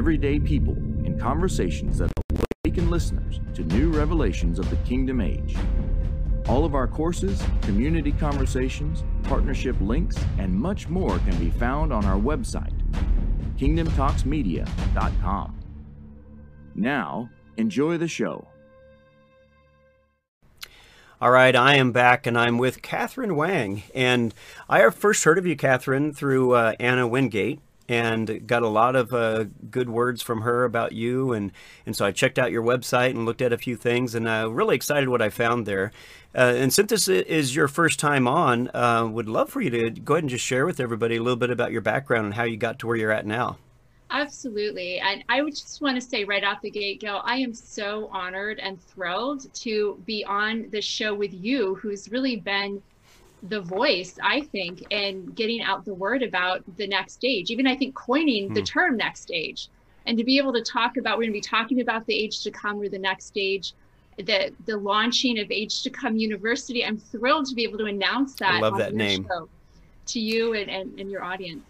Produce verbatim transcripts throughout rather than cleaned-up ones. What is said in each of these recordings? everyday people in conversations that awaken listeners to new revelations of the Kingdom Age. All of our courses, community conversations, partnership links, and much more can be found on our website, Kingdom Talks Media dot com. Now, enjoy the show. All right, I am back, and I'm with Catherine Wang. And I first heard of you, Catherine, through uh, Anna Wingate, and got a lot of uh, good words from her about you. And, and so I checked out your website and looked at a few things, and I'm uh, really excited what I found there. Uh, and since this is your first time on, uh, would love for you to go ahead and just share with everybody a little bit about your background and how you got to where you're at now. Absolutely. And I would just want to say right off the gate, Gil, I am so honored and thrilled to be on this show with you, who's really been the voice, I think, in getting out the word about the next stage, even I think coining hmm. the term next stage. And to be able to talk about, we're going to be talking about the age to come or the next stage, the, the launching of Age to Come University. I'm thrilled to be able to announce that. I love that name. Show to you and, and, and your audience.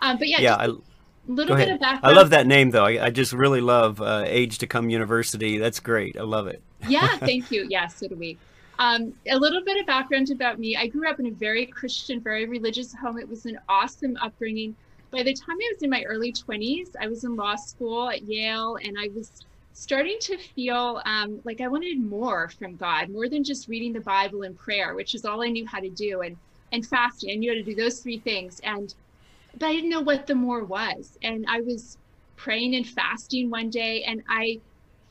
Um, but yeah, yeah just, I, little bit of background. I love that name, though. I, I just really love uh, Age to Come University. That's great. I love it. Yeah, thank you. Yeah, so do we. Um, a little bit of background about me. I grew up in a very Christian, very religious home. It was an awesome upbringing. By the time I was in my early twenties, I was in law school at Yale, and I was starting to feel um, like I wanted more from God, more than just reading the Bible and prayer, which is all I knew how to do, and, and fasting. I knew how to do those three things. And but I didn't know what the more was. And I was praying and fasting one day, and I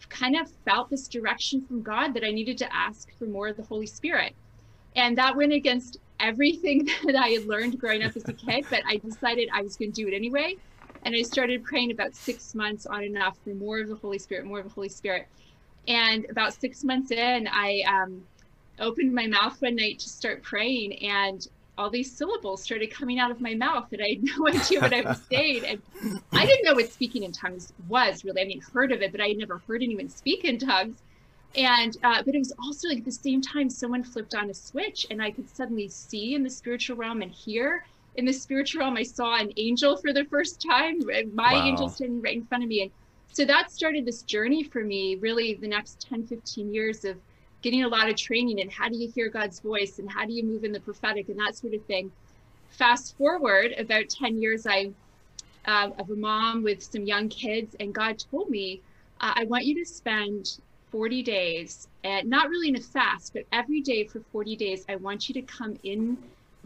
kind of felt this direction from God that I needed to ask for more of the Holy Spirit. And that went against everything that I had learned growing up as a kid, but I decided I was going to do it anyway. And I started praying about six months on and off for more of the Holy Spirit, more of the Holy Spirit. And about six months in, I um, opened my mouth one night to start praying, and all these syllables started coming out of my mouth that I had no idea what I was saying. And I didn't know what speaking in tongues was, really. I mean, heard of it, but I had never heard anyone speak in tongues. And, uh, but it was also like at the same time, someone flipped on a switch, and I could suddenly see in the spiritual realm and hear in the spiritual realm. I saw an angel for the first time, my wow. angel standing right in front of me. And so that started this journey for me, really the next ten, fifteen years of getting a lot of training and how do you hear God's voice and how do you move in the prophetic and that sort of thing. Fast forward about ten years, I uh, of a mom with some young kids, and God told me, uh, I want you to spend forty days, and not really in a fast, but every day for forty days, I want you to come in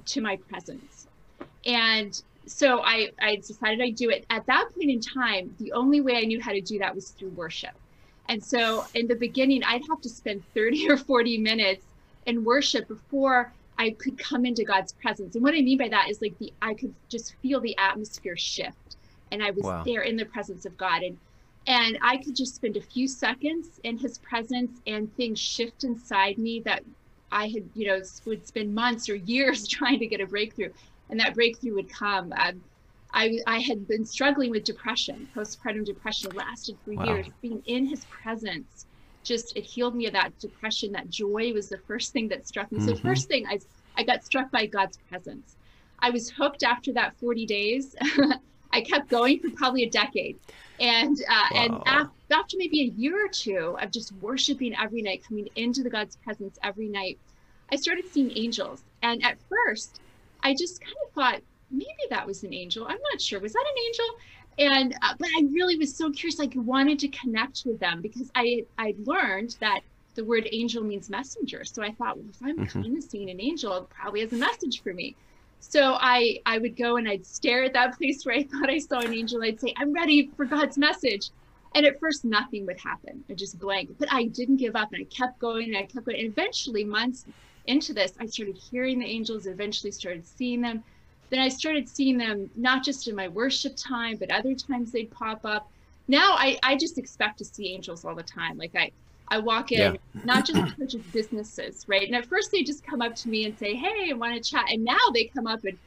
to my presence. And so I, I decided I'd do it. At that point in time, the only way I knew how to do that was through worship. And so in the beginning, I'd have to spend thirty or forty minutes in worship before I could come into God's presence. And what I mean by that is like the, I could just feel the atmosphere shift, and I was wow. there in the presence of God. And, and I could just spend a few seconds in his presence and things shift inside me that I had, you know, would spend months or years trying to get a breakthrough. And that breakthrough would come. Um, I, I had been struggling with depression, postpartum depression, lasted for wow. years. Being in his presence, just it healed me of that depression. That joy was the first thing that struck me. Mm-hmm. So the first thing, I, I got struck by God's presence. I was hooked after that forty days. I kept going for probably a decade. And, uh, wow. and af after maybe a year or two of just worshiping every night, coming into the God's presence every night, I started seeing angels. And at first, I just kind of thought, maybe that was an angel. I'm not sure. Was that an angel? And uh, but I really was so curious. Like, wanted to connect with them, because I I learned that the word angel means messenger. So I thought, well, if I'm mm-hmm. kind of seeing an angel, it probably has a message for me. So I I would go and I'd stare at that place where I thought I saw an angel. I'd say, I'm ready for God's message. And at first, nothing would happen. I just blank. But I didn't give up, and I kept going and I kept going. And eventually, months into this, I started hearing the angels. Eventually, started seeing them. Then I started seeing them, not just in my worship time, but other times they'd pop up. Now I, I just expect to see angels all the time. Like I, I walk in, yeah. not just a bunch of businesses, right? And at first they just come up to me and say, hey, I want to chat. And now they come up and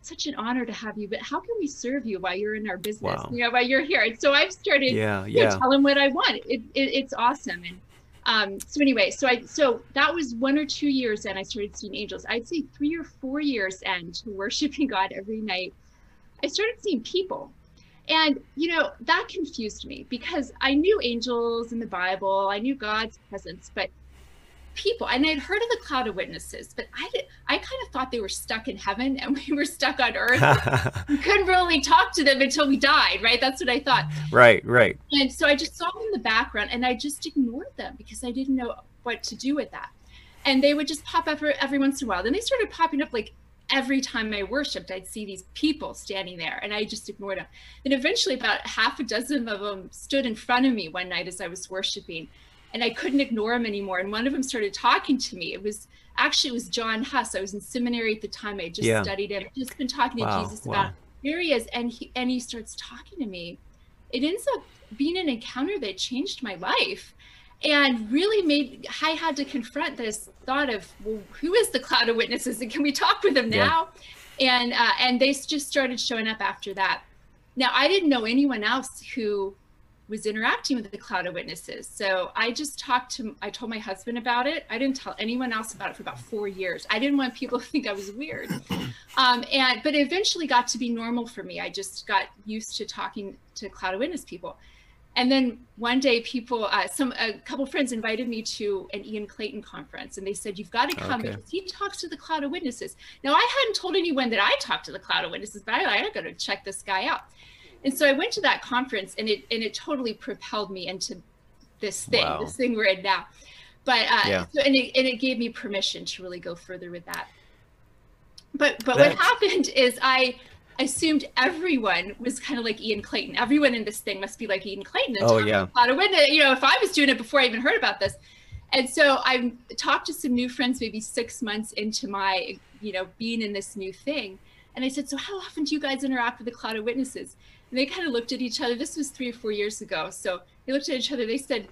it's such an honor to have you, but how can we serve you while you're in our business, wow. you know, while you're here? And so I've started yeah, yeah. You know, tell them what I want. It, it, it's awesome. And um, so anyway, so I, so that was one or two years in, I started seeing angels. I'd say three or four years in to worshiping God every night, I started seeing people. And, you know, that confused me because I knew angels in the Bible, I knew God's presence, but people, and I'd heard of the cloud of witnesses, but I did, I kind of thought they were stuck in heaven and we were stuck on earth. We couldn't really talk to them until we died, right? That's what I thought. Right, right. And so I just saw them in the background and I just ignored them because I didn't know what to do with that. And they would just pop up every once in a while. Then they started popping up like every time I worshiped, I'd see these people standing there and I just ignored them. And eventually about half a dozen of them stood in front of me one night as I was worshiping, and I couldn't ignore them anymore. And one of them started talking to me. It was actually, it was John Huss. I was in seminary at the time. I just yeah. studied him. I'd just been talking wow, to Jesus wow. about, here he is. And he, and he starts talking to me. It ends up being an encounter that changed my life. And really made, I had to confront this thought of, well, who is the cloud of witnesses and can we talk with them now? Yeah. And uh, and they just started showing up after that. Now, I didn't know anyone else who was interacting with the cloud of witnesses. So I just talked to, I told my husband about it. I didn't tell anyone else about it for about four years. I didn't want people to think I was weird. Um, and but it eventually got to be normal for me. I just got used to talking to cloud of witness people. And then one day people, uh, some a couple friends invited me to an Ian Clayton conference and they said, you've got to come okay. because he talks to the cloud of witnesses. Now I hadn't told anyone that I talked to the cloud of witnesses, but I, I got to check this guy out. And so I went to that conference and it and it totally propelled me into this thing, wow. this thing we're in now. But, uh, yeah. so, and, it, and it gave me permission to really go further with that. But, but That's... what happened is I, assumed everyone was kind of like Ian Clayton. Everyone in this thing must be like Ian Clayton. Oh yeah. About it. You know, if I was doing it before I even heard about this. And so I talked to some new friends, maybe six months into my, you know, being in this new thing. And I said, so how often do you guys interact with the cloud of witnesses? And they kind of looked at each other. This was three or four years ago. So they looked at each other. They said,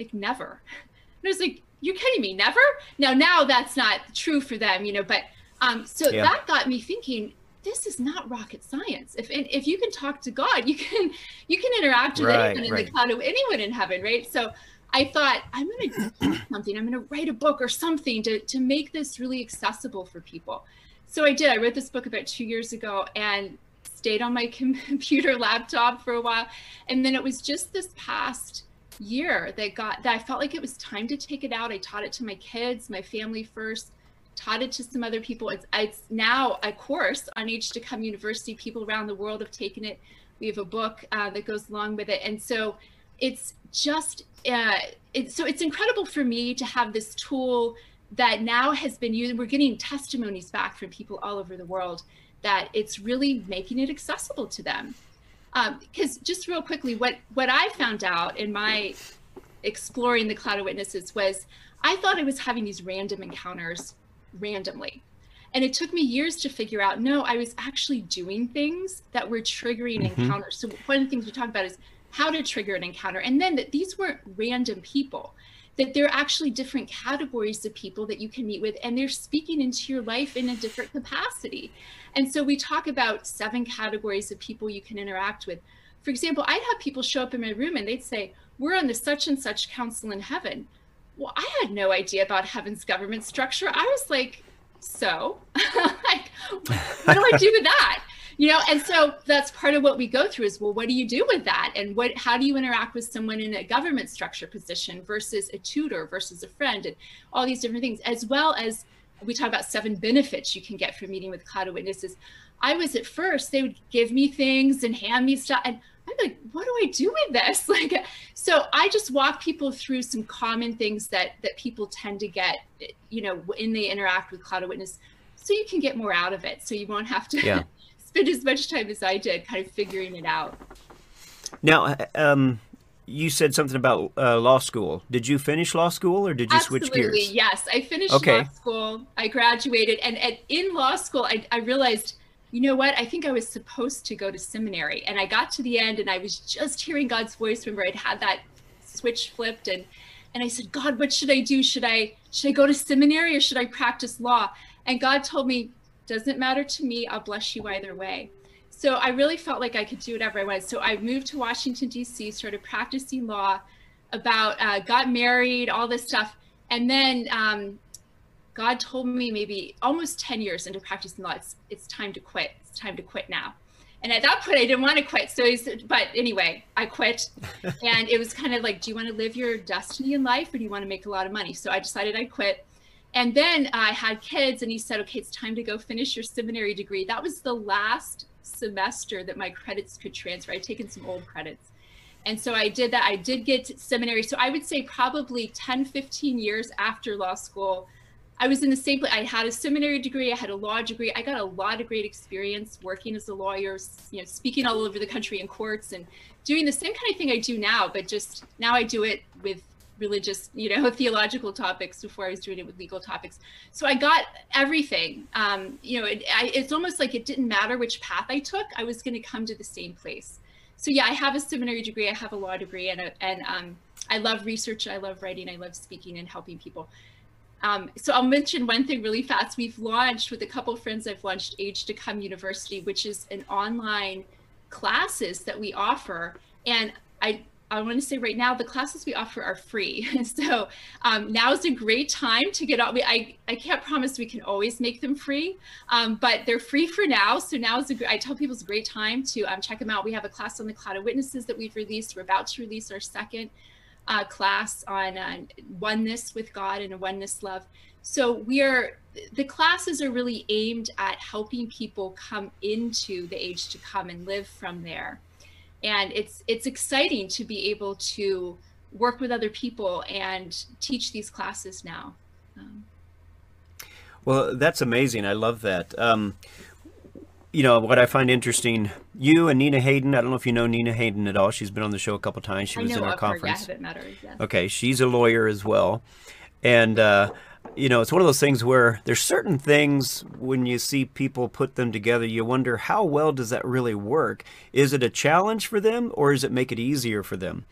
like, never. And I was like, you're kidding me, never? Now, now that's not true for them, you know, but um, so yeah. that got me thinking, this is not rocket science. If if you can talk to God, you can you can interact with right, anyone right. in the cloud of anyone in heaven, right? So I thought I'm gonna do something. I'm gonna write a book or something to to make this really accessible for people. So I did. I wrote this book about two years ago and stayed on my computer laptop for a while. And then it was just this past year that got that I felt like it was time to take it out. I taught it to my kids, my family first. Taught it to some other people. It's, it's now a course on Age to Come University. People around the world have taken it. We have a book uh, that goes along with it. And so it's just, uh, it's, so it's incredible for me to have this tool that now has been used. We're getting testimonies back from people all over the world that it's really making it accessible to them. Because um, just real quickly, what, what I found out in my exploring the cloud of witnesses was I thought I was having these random encounters randomly. And it took me years to figure out, no, I was actually doing things that were triggering mm-hmm. encounters. So one of the things we talk about is how to trigger an encounter. And then that these weren't random people, that they're actually different categories of people that you can meet with, and they're speaking into your life in a different capacity. And so we talk about seven categories of people you can interact with. For example, I'd have people show up in my room and they'd say, we're on the such and such council in heaven. Well, I had no idea about heaven's government structure. I was like, so? Like, what do I do with that? You know, and so that's part of what we go through is, well, what do you do with that? And what, how do you interact with someone in a government structure position versus a tutor versus a friend and all these different things, as well as we talk about seven benefits you can get from meeting with cloud of witnesses. I was at first, they would give me things and hand me stuff. And I'm like, what do I do with this? Like, so I just walk people through some common things that that people tend to get, you know, when they interact with cloud of witness, so you can get more out of it. So you won't have to yeah. spend as much time as I did kind of figuring it out. Now, um, you said something about uh, law school. Did you finish law school or did you Absolutely, switch gears? Absolutely, yes. I finished okay. law school. I graduated. And, and in law school, I, I realized, you know what, I think I was supposed to go to seminary, and I got to the end and I was just hearing God's voice. Remember, I'd had that switch flipped, and and I said, God, what should I do? Should I should I go to seminary or should I practice law? And God told me, doesn't matter to me, I'll bless you either way. So I really felt like I could do whatever I wanted. So I moved to Washington, D C, started practicing law, about uh, got married, all this stuff, and then um, God told me maybe almost ten years into practicing law, it's, it's time to quit. It's time to quit now. And at that point, I didn't want to quit. So, he's, but anyway, I quit. And it was kind of like, do you want to live your destiny in life, or do you want to make a lot of money? So I decided I'd quit. And then I had kids, and he said, okay, it's time to go finish your seminary degree. That was the last semester that my credits could transfer. I'd taken some old credits. And so I did that. I did get to seminary. So I would say probably ten, fifteen years after law school, I was in the same place. I had a seminary degree. I had a law degree. I got a lot of great experience working as a lawyer, you know, speaking all over the country in courts and doing the same kind of thing I do now, but just now I do it with religious, you know, theological topics. Before I was doing it with legal topics. So I got everything. Um, you know, it, I, it's almost like it didn't matter which path I took. I was going to come to the same place. So yeah, I have a seminary degree. I have a law degree, and a, and um, I love research. I love writing. I love speaking and helping people. Um, so I'll mention one thing really fast. We've launched with a couple of friends. I've launched Age to Come University, which is an online classes that we offer. And I, I want to say right now, the classes we offer are free. And so um, now is a great time to get out. We, I, I can't promise we can always make them free, um, but they're free for now. So now is a, I tell people it's a great time to um, check them out. We have a class on the cloud of witnesses that we've released. We're about to release our second Uh, class on uh, oneness with God and a oneness love. So we are, the classes are really aimed at helping people come into the age to come and live from there. And it's it's exciting to be able to work with other people and teach these classes now. Um, well, that's amazing. I love that. Um, You know, what I find interesting, you and Nina Hayden, I don't know if you know Nina Hayden at all. She's been on the show a couple of times. She I was in our conference. Her, yeah, I haven't met her, yeah. Okay, she's a lawyer as well. And, uh, you know, it's one of those things where there's certain things when you see people put them together, you wonder how well does that really work? Is it a challenge for them, or does it make it easier for them?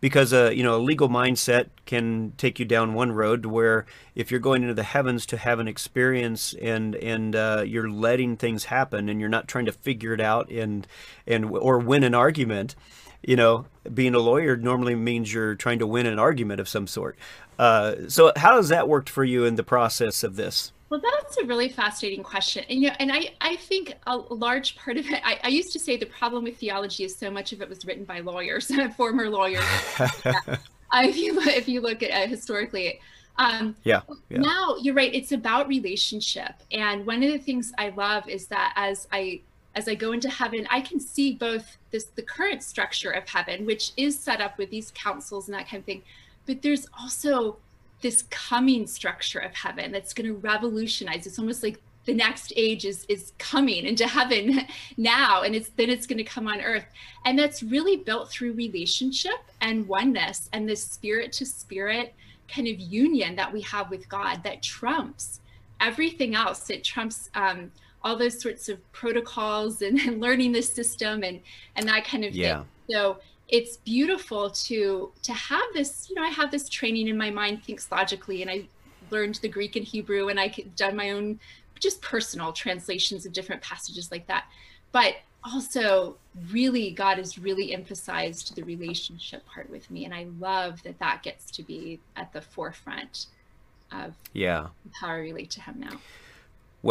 Because, uh, you know, a legal mindset can take you down one road to where if you're going into the heavens to have an experience and and uh, you're letting things happen and you're not trying to figure it out and and or win an argument, you know, being a lawyer normally means you're trying to win an argument of some sort. Uh, so how has that worked for you in the process of this? Well, that's a really fascinating question. And, you know, and I, I think a large part of it, I, I used to say the problem with theology is so much of it was written by lawyers, former lawyers. Yeah. I, if, you, if you look at uh, historically. Um, yeah, yeah. Now, you're right, it's about relationship. And one of the things I love is that as I As I go into heaven, I can see both this, the current structure of heaven, which is set up with these councils and that kind of thing, but there's also this coming structure of heaven that's going to revolutionize. It's almost like the next age is is coming into heaven now, and it's then it's going to come on earth. And that's really built through relationship and oneness and this spirit to spirit kind of union that we have with God that trumps everything else. It trumps um, all those sorts of protocols and, and learning the system and, and that kind of yeah. thing. So it's beautiful to to have this, you know, I have this training in my mind thinks logically, and I learned the Greek and Hebrew, and I could done my own just personal translations of different passages like that. But also really, God has really emphasized the relationship part with me. And I love that that gets to be at the forefront of yeah. how I relate to him now.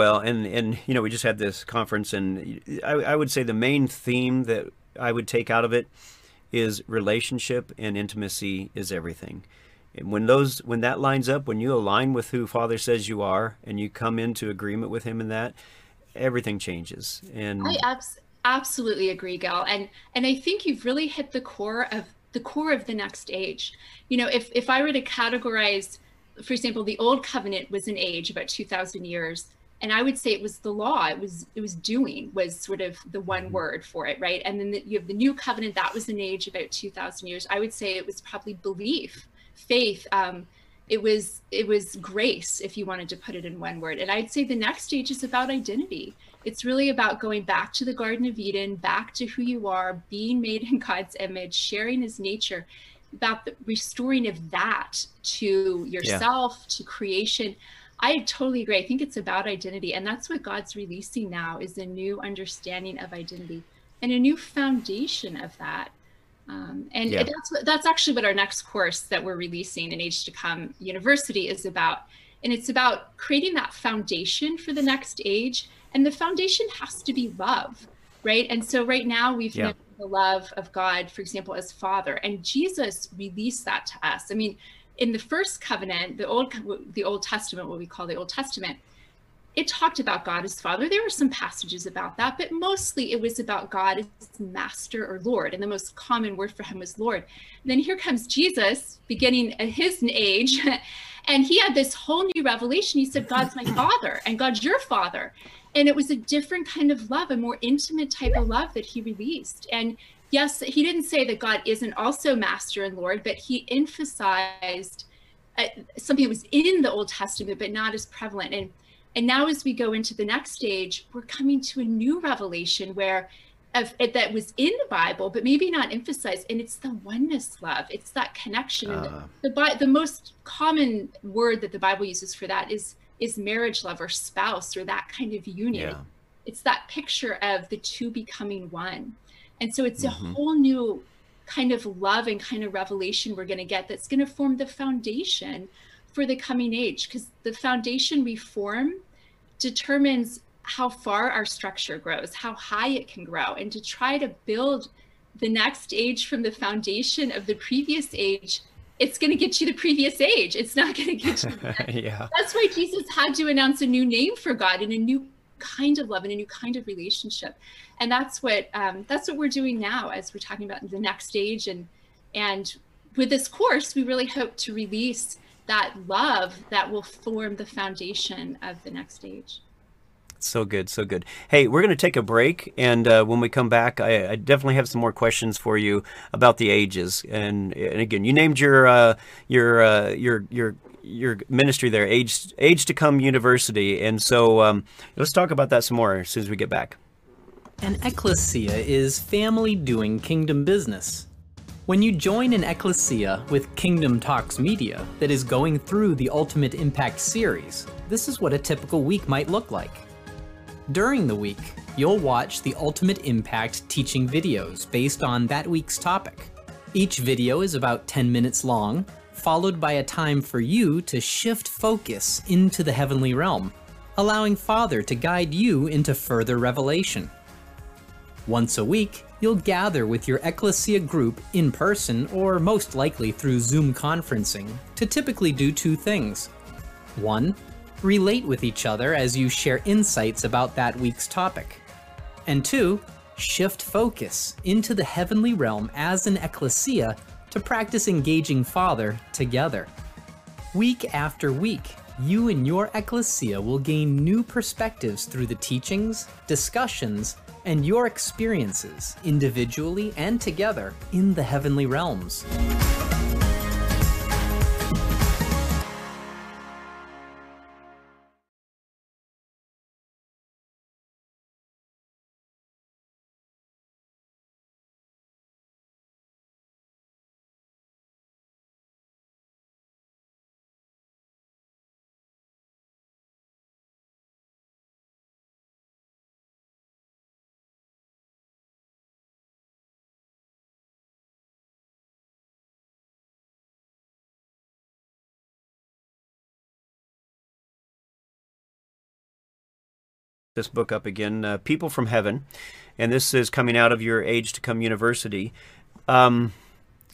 Well, and, and, you know, we just had this conference, and I, I would say the main theme that I would take out of it is relationship and intimacy is everything. And when those, when that lines up, when you align with who Father says you are and you come into agreement with him in that, everything changes. And I abs- absolutely agree, Gil. And, and I think you've really hit the core of the core of the next age. You know, if, if I were to categorize, for example, the old covenant was an age about two thousand years. And I would say it was the law, it was it was doing, was sort of the one word for it, right? And then the, you have the new covenant, that was an age about two thousand years. I would say it was probably belief, faith. Um, it was it was grace, if you wanted to put it in one word. And I'd say the next stage is about identity. It's really about going back to the Garden of Eden, back to who you are, being made in God's image, sharing his nature, about the restoring of that to yourself, yeah. to creation. I totally agree. I think it's about identity, and that's what God's releasing now is a new understanding of identity and a new foundation of that. Um, and yeah. that's what, that's actually what our next course that we're releasing in Age to Come University is about. And it's about creating that foundation for the next age, and the foundation has to be love. right? And so right now we've yeah. the love of God, for example, as Father, and Jesus released that to us. I mean, in the first covenant, the old the Old Testament, what we call the Old Testament, it talked about God as Father. There were some passages about that, but mostly it was about God as Master or Lord, and the most common word for him was Lord. And then here comes Jesus, beginning at his age, and he had this whole new revelation. He said, God's my Father, and God's your Father. And it was a different kind of love, a more intimate type of love that he released. And yes, he didn't say that God isn't also Master and Lord, but he emphasized uh, something that was in the Old Testament, but not as prevalent. And and now as we go into the next stage, we're coming to a new revelation where of, that was in the Bible, but maybe not emphasized. And it's the oneness love. It's that connection. Uh, the, the, the most common word that the Bible uses for that is is marriage love or spouse or that kind of union. Yeah. It's that picture of the two becoming one. And so it's mm-hmm. a whole new kind of love and kind of revelation we're going to get that's going to form the foundation for the coming age, because the foundation we form determines how far our structure grows, how high it can grow. And to try to build the next age from the foundation of the previous age, it's going to get you the previous age. It's not going to get you that. yeah. That's why Jesus had to announce a new name for God and a new kind of love and a new kind of relationship. And that's what um, that's what we're doing now as we're talking about the next stage. And, and with this course, we really hope to release that love that will form the foundation of the next stage. So good, so good. Hey, we're going to take a break, and uh, when we come back, I, I definitely have some more questions for you about the ages. And, and again, you named your uh, your uh, your your your ministry there, Age Age to Come University. And so um, let's talk about that some more as soon as we get back. An ecclesia is family doing kingdom business. When you join an ecclesia with Kingdom Talks Media that is going through the Ultimate Impact series, this is what a typical week might look like. During the week, you'll watch the Ultimate Impact teaching videos based on that week's topic. Each video is about ten minutes long, followed by a time for you to shift focus into the heavenly realm, allowing Father to guide you into further revelation. Once a week, you'll gather with your ecclesia group in person, or most likely through Zoom conferencing, to typically do two things. One, relate with each other as you share insights about that week's topic. And two, shift focus into the heavenly realm as an ecclesia to practice engaging Father together. Week after week, you and your ecclesia will gain new perspectives through the teachings, discussions, and your experiences individually and together in the heavenly realms. This book up again, uh, People from Heaven, and this is coming out of your Age to Come University. Um,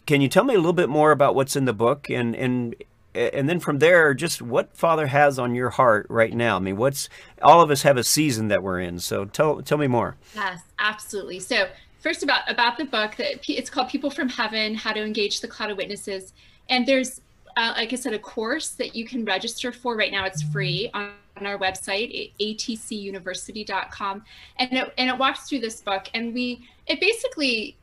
can you tell me a little bit more about what's in the book, and and and then from there, just what Father has on your heart right now? I mean, what's all of us have a season that we're in, so tell tell me more. Yes, absolutely. So first about about the book, that it's called People from Heaven: How to Engage the Cloud of Witnesses, and there's uh, like I said, a course that you can register for right now. It's free on on our website, A T C university dot com, and it, and it walks through this book, and we it basically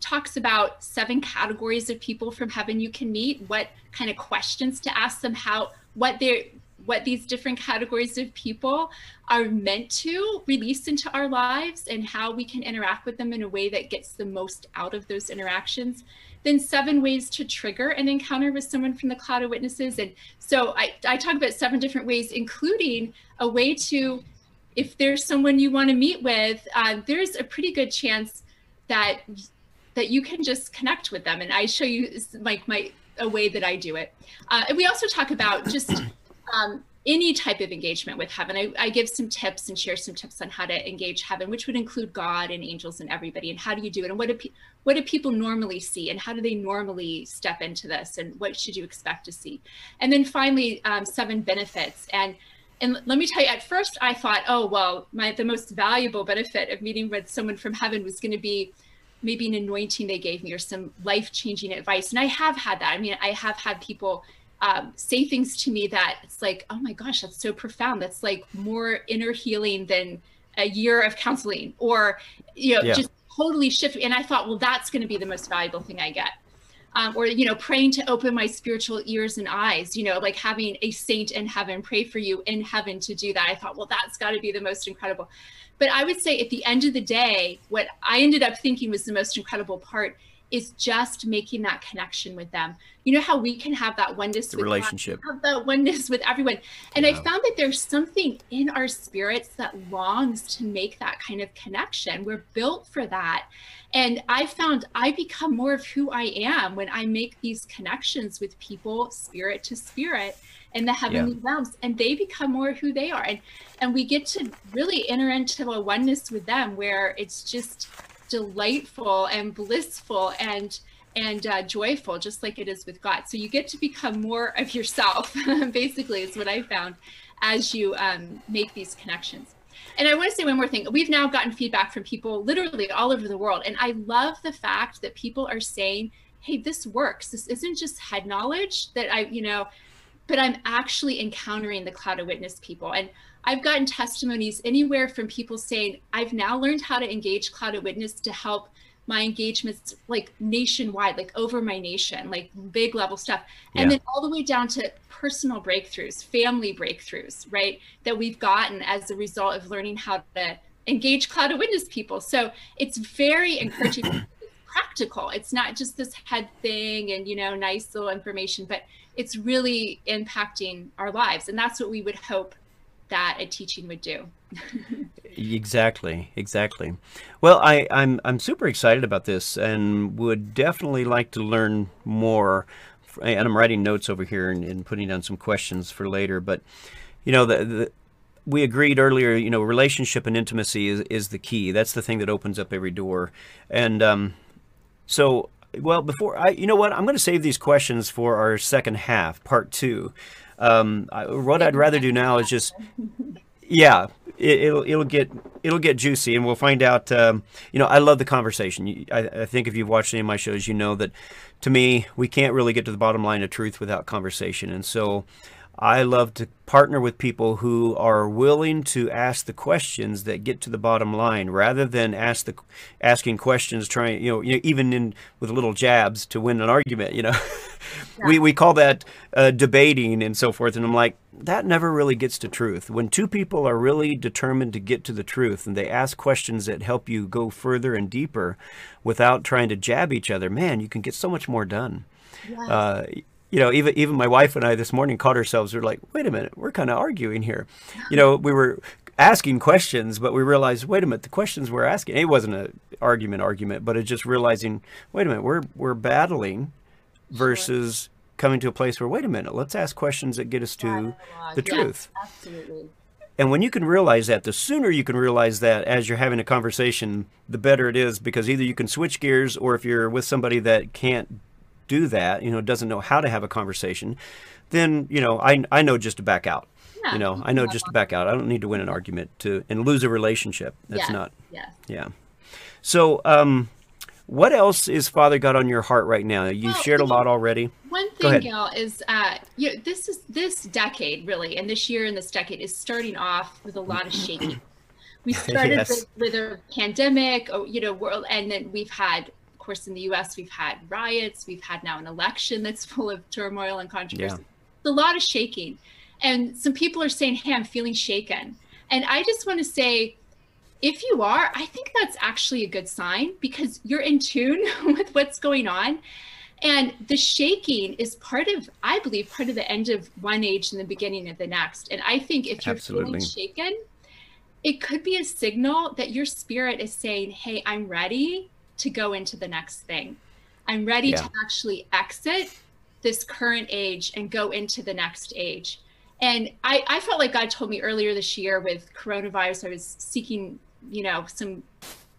talks about seven categories of people from heaven you can meet, what kind of questions to ask them, how what they what these different categories of people are meant to release into our lives, and how we can interact with them in a way that gets the most out of those interactions. Then seven ways to trigger an encounter with someone from the cloud of witnesses. And so I, I talk about seven different ways, including a way to, if there's someone you want to meet with, uh, there's a pretty good chance that that you can just connect with them. And I show you like my, my a way that I do it. Uh, and we also talk about just um, any type of engagement with heaven. I, I give some tips and share some tips on how to engage heaven, which would include God and angels and everybody. And how do you do it? And what do, pe- what do people normally see? And how do they normally step into this? And what should you expect to see? And then finally, um, seven benefits. And And let me tell you, at first I thought, oh, well, my, the most valuable benefit of meeting with someone from heaven was going to be maybe an anointing they gave me or some life-changing advice. And I have had that. I mean, I have had people um, say things to me that it's like, oh my gosh, that's so profound. That's like more inner healing than a year of counseling, or, you know, yeah. just totally shift. And I thought, well, that's going to be the most valuable thing I get. Um, or, you know, praying to open my spiritual ears and eyes, you know, like having a saint in heaven pray for you in heaven to do that. I thought, well, that's got to be the most incredible. But I would say at the end of the day, what I ended up thinking was the most incredible part is just making that connection with them. You know how we can have that oneness, the with relationship, God, have that oneness with everyone. And yeah. I found that there's something in our spirits that longs to make that kind of connection. We're built for that. And I found I become more of who I am when I make these connections with people, spirit to spirit, in the heavenly yeah. realms, and they become more who they are. And, and we get to really enter into a oneness with them where it's just delightful and blissful and and uh, joyful, just like it is with God. So you get to become more of yourself, basically, is what I found as you um, make these connections. And I want to say one more thing. We've now gotten feedback from people literally all over the world. And I love the fact that people are saying, hey, this works. This isn't just head knowledge that I, you know, but I'm actually encountering the cloud of witness people. And I've gotten testimonies anywhere from people saying, I've now learned how to engage cloud of witness to help my engagements like nationwide, like over my nation, like big level stuff. And yeah. then all the way down to personal breakthroughs, family breakthroughs, right? That we've gotten as a result of learning how to engage cloud of witness people. So it's very encouraging, it's practical. It's not just this head thing and, you know, nice little information, but it's really impacting our lives. And that's what we would hope that a teaching would do. Exactly, exactly. Well, I, I'm I'm super excited about this and would definitely like to learn more. And I'm writing notes over here and, and putting down some questions for later. But you know, the, the we agreed earlier. You know, relationship and intimacy is is the key. That's the thing that opens up every door. And um, so, well, before I, you know what, I'm going to save these questions for our second half, part two. Um, I, what I'd rather do now is just, yeah, it, it'll it'll get it'll get juicy, and we'll find out. Um, you know, I love the conversation. I, I think if you've watched any of my shows, you know that to me, we can't really get to the bottom line of truth without conversation. And so, I love to partner with people who are willing to ask the questions that get to the bottom line, rather than ask the asking questions trying, you know, you know even in with little jabs to win an argument. You know, yeah. we we call that uh, debating and so forth. And I'm like, that never really gets to truth. When two people are really determined to get to the truth and they ask questions that help you go further and deeper, without trying to jab each other, man, you can get so much more done. Yeah. Uh, You know, even even my wife and I this morning caught ourselves. We were like, wait a minute, we're kind of arguing here. You know, we were asking questions, but we realized, wait a minute, the questions we're asking, it wasn't an argument argument, but it's just realizing, wait a minute, we're we're battling versus sure. coming to a place where, wait a minute, let's ask questions that get us to yeah, the yes, truth. Absolutely. And when you can realize that, the sooner you can realize that as you're having a conversation, the better it is, because either you can switch gears, or if you're with somebody that can't do that, you know, doesn't know how to have a conversation, then, you know, I, I know just to back out, yeah, you know, I know just to back out. I don't need to win an argument to and lose a relationship. That's yeah, not, yeah. yeah. So um, what else is Father got on your heart right now? You've well, shared a lot already. One thing, Gil, is uh, you know, this is this decade really, and this year and this decade is starting off with a lot of shaking. We started yes. with, with a pandemic, you know, world, and then we've had Of course, in the U S, we've had riots, we've had now an election that's full of turmoil and controversy. Yeah. A lot of shaking. And some people are saying, hey, I'm feeling shaken. And I just want to say, if you are, I think that's actually a good sign, because you're in tune with what's going on. And the shaking is part of, I believe, part of the end of one age and the beginning of the next. And I think if you're Absolutely. feeling shaken, it could be a signal that your spirit is saying, hey, I'm ready to go into the next thing. I'm ready yeah. to actually exit this current age and go into the next age. And I, I felt like God told me earlier this year with coronavirus, I was seeking, you know, some,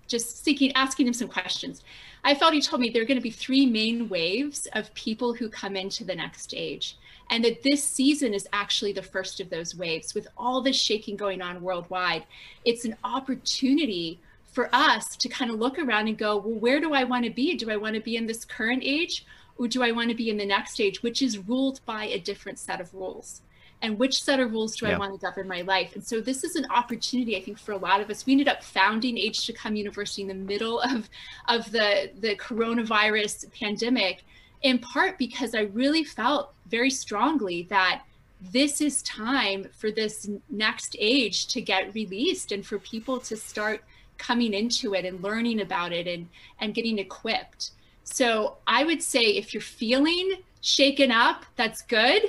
just seeking, asking him some questions. I felt he told me there are going to be three main waves of people who come into the next age, and that this season is actually the first of those waves. With all this shaking going on worldwide, it's an opportunity for us to kind of look around and go, well, where do I want to be? Do I want to be in this current age, or do I want to be in the next age, which is ruled by a different set of rules? And which set of rules do yeah. I want to govern my life? And so this is an opportunity, I think, for a lot of us. We ended up founding Age to Come University in the middle of, of the, the coronavirus pandemic, in part because I really felt very strongly that this is time for this next age to get released and for people to start coming into it and learning about it and, and getting equipped. So I would say if you're feeling shaken up, that's good.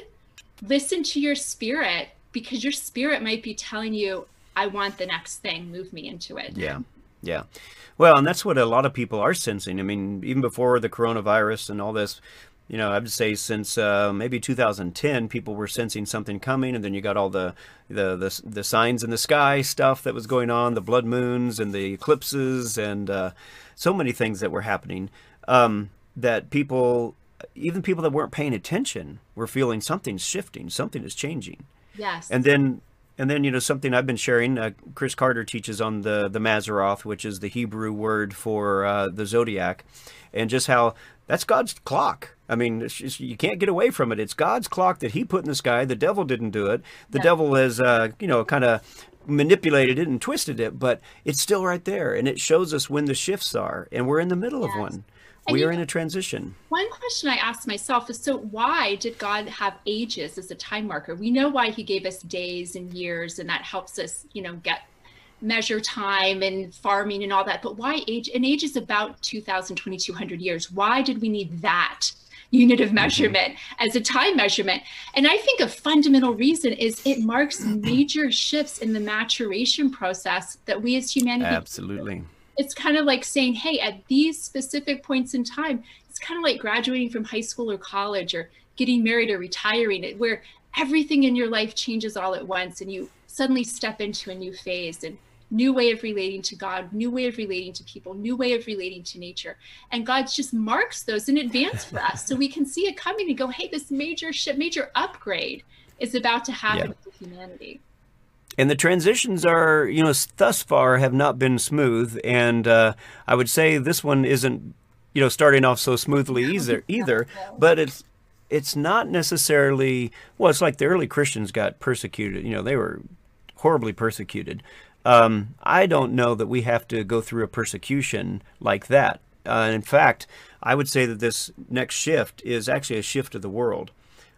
Listen to your spirit, because your spirit might be telling you, I want the next thing, move me into it. Yeah, yeah. Well, and that's what a lot of people are sensing. I mean, even before the coronavirus and all this, you know, I would say since uh, maybe two thousand ten, people were sensing something coming, and then you got all the, the the the signs in the sky stuff that was going on, the blood moons and the eclipses, and uh, so many things that were happening um, that people, even people that weren't paying attention, were feeling something's shifting, something is changing. Yes. And then, and then you know, something I've been sharing. Uh, Chris Carter teaches on the the Maseroth, which is the Hebrew word for uh, the zodiac, and just how that's God's clock. I mean, it's just, you can't get away from it. It's God's clock that he put in the sky. The devil didn't do it. The no. devil has, uh, you know, kind of manipulated it and twisted it, but it's still right there. And it shows us when the shifts are, and we're in the middle yes. of one. And we are in a transition. One question I asked myself is, so why did God have ages as a time marker? We know why he gave us days and years, and that helps us, you know, get measure time and farming and all that. But why age? And age is about two thousand, twenty-two hundred years. Why did we need that unit of measurement mm-hmm. as a time measurement? And I think a fundamental reason is it marks major shifts in the maturation process that we as humanity. Absolutely. Do. It's kind of like saying, hey, at these specific points in time, it's kind of like graduating from high school or college or getting married or retiring, where everything in your life changes all at once and you suddenly step into a new phase and new way of relating to God, new way of relating to people, new way of relating to nature. And God just marks those in advance for us so we can see it coming and go, hey, this major shift, major upgrade is about to happen yeah. to humanity. And the transitions are, you know, thus far have not been smooth. And uh, I would say this one isn't, you know, starting off so smoothly either, either. But it's it's not necessarily, well, it's like the early Christians got persecuted. You know, they were horribly persecuted. Um, I don't know that we have to go through a persecution like that. Uh, in fact, I would say that this next shift is actually a shift of the world.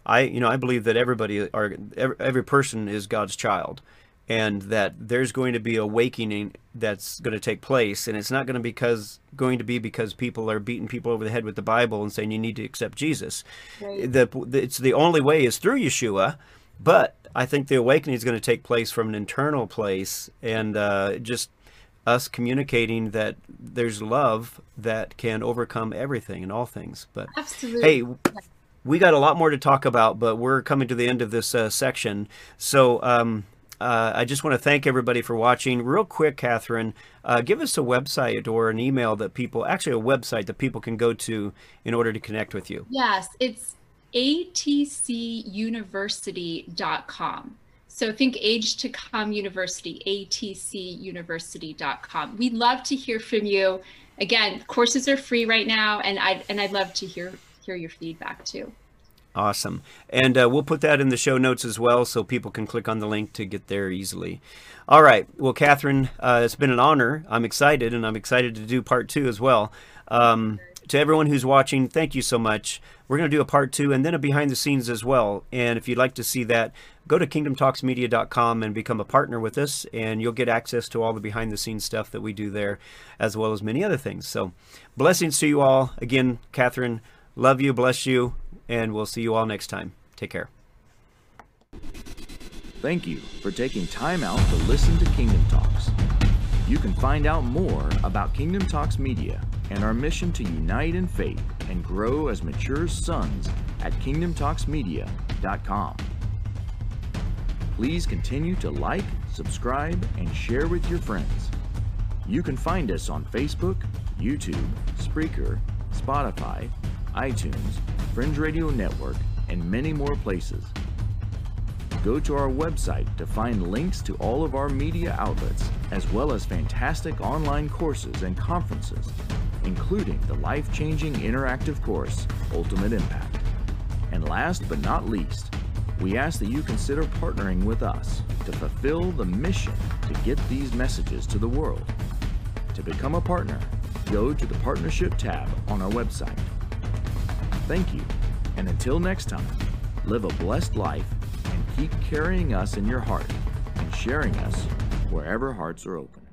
I, you know, I believe that everybody, are, every person is God's child. And that there's going to be a awakening that's going to take place, and it's not going to because going to be because people are beating people over the head with the Bible and saying you need to accept Jesus. Right. The, it's the only way is through Yeshua, but I think the awakening is going to take place from an internal place, and uh, just us communicating that there's love that can overcome everything and all things. But absolutely. Hey. We got a lot more to talk about, but we're coming to the end of this uh, section. So um, uh, I just want to thank everybody for watching. Real quick, Catherine, uh, give us a website or an email that people, actually a website that people can go to in order to connect with you. Yes, it's A T C university dot com. So think Age to Come University, A T C university dot com. We'd love to hear from you. Again, courses are free right now, and I'd, and I'd love to hear hear your feedback too. Awesome. And uh, we'll put that in the show notes as well, so people can click on the link to get there easily. All right. Well, Catherine, uh, it's been an honor. I'm excited, and I'm excited to do part two as well. Um, to everyone who's watching, thank you so much. We're going to do a part two and then a behind the scenes as well. And if you'd like to see that, go to Kingdom Talks Media dot com and become a partner with us, and you'll get access to all the behind the scenes stuff that we do there, as well as many other things. So blessings to you all. Again, Catherine, love you, bless you, and we'll see you all next time. Take care. Thank you for taking time out to listen to Kingdom Talks. You can find out more about Kingdom Talks Media and our mission to unite in faith and grow as mature sons at Kingdom Talks Media dot com. Please continue to like, subscribe, and share with your friends. You can find us on Facebook, YouTube, Spreaker, Spotify, iTunes, Fringe Radio Network, and many more places. Go to our website to find links to all of our media outlets, as well as fantastic online courses and conferences, including the life-changing interactive course, Ultimate Impact. And last but not least, we ask that you consider partnering with us to fulfill the mission to get these messages to the world. To become a partner, go to the Partnership tab on our website. Thank you, and until next time, live a blessed life and keep carrying us in your heart and sharing us wherever hearts are open.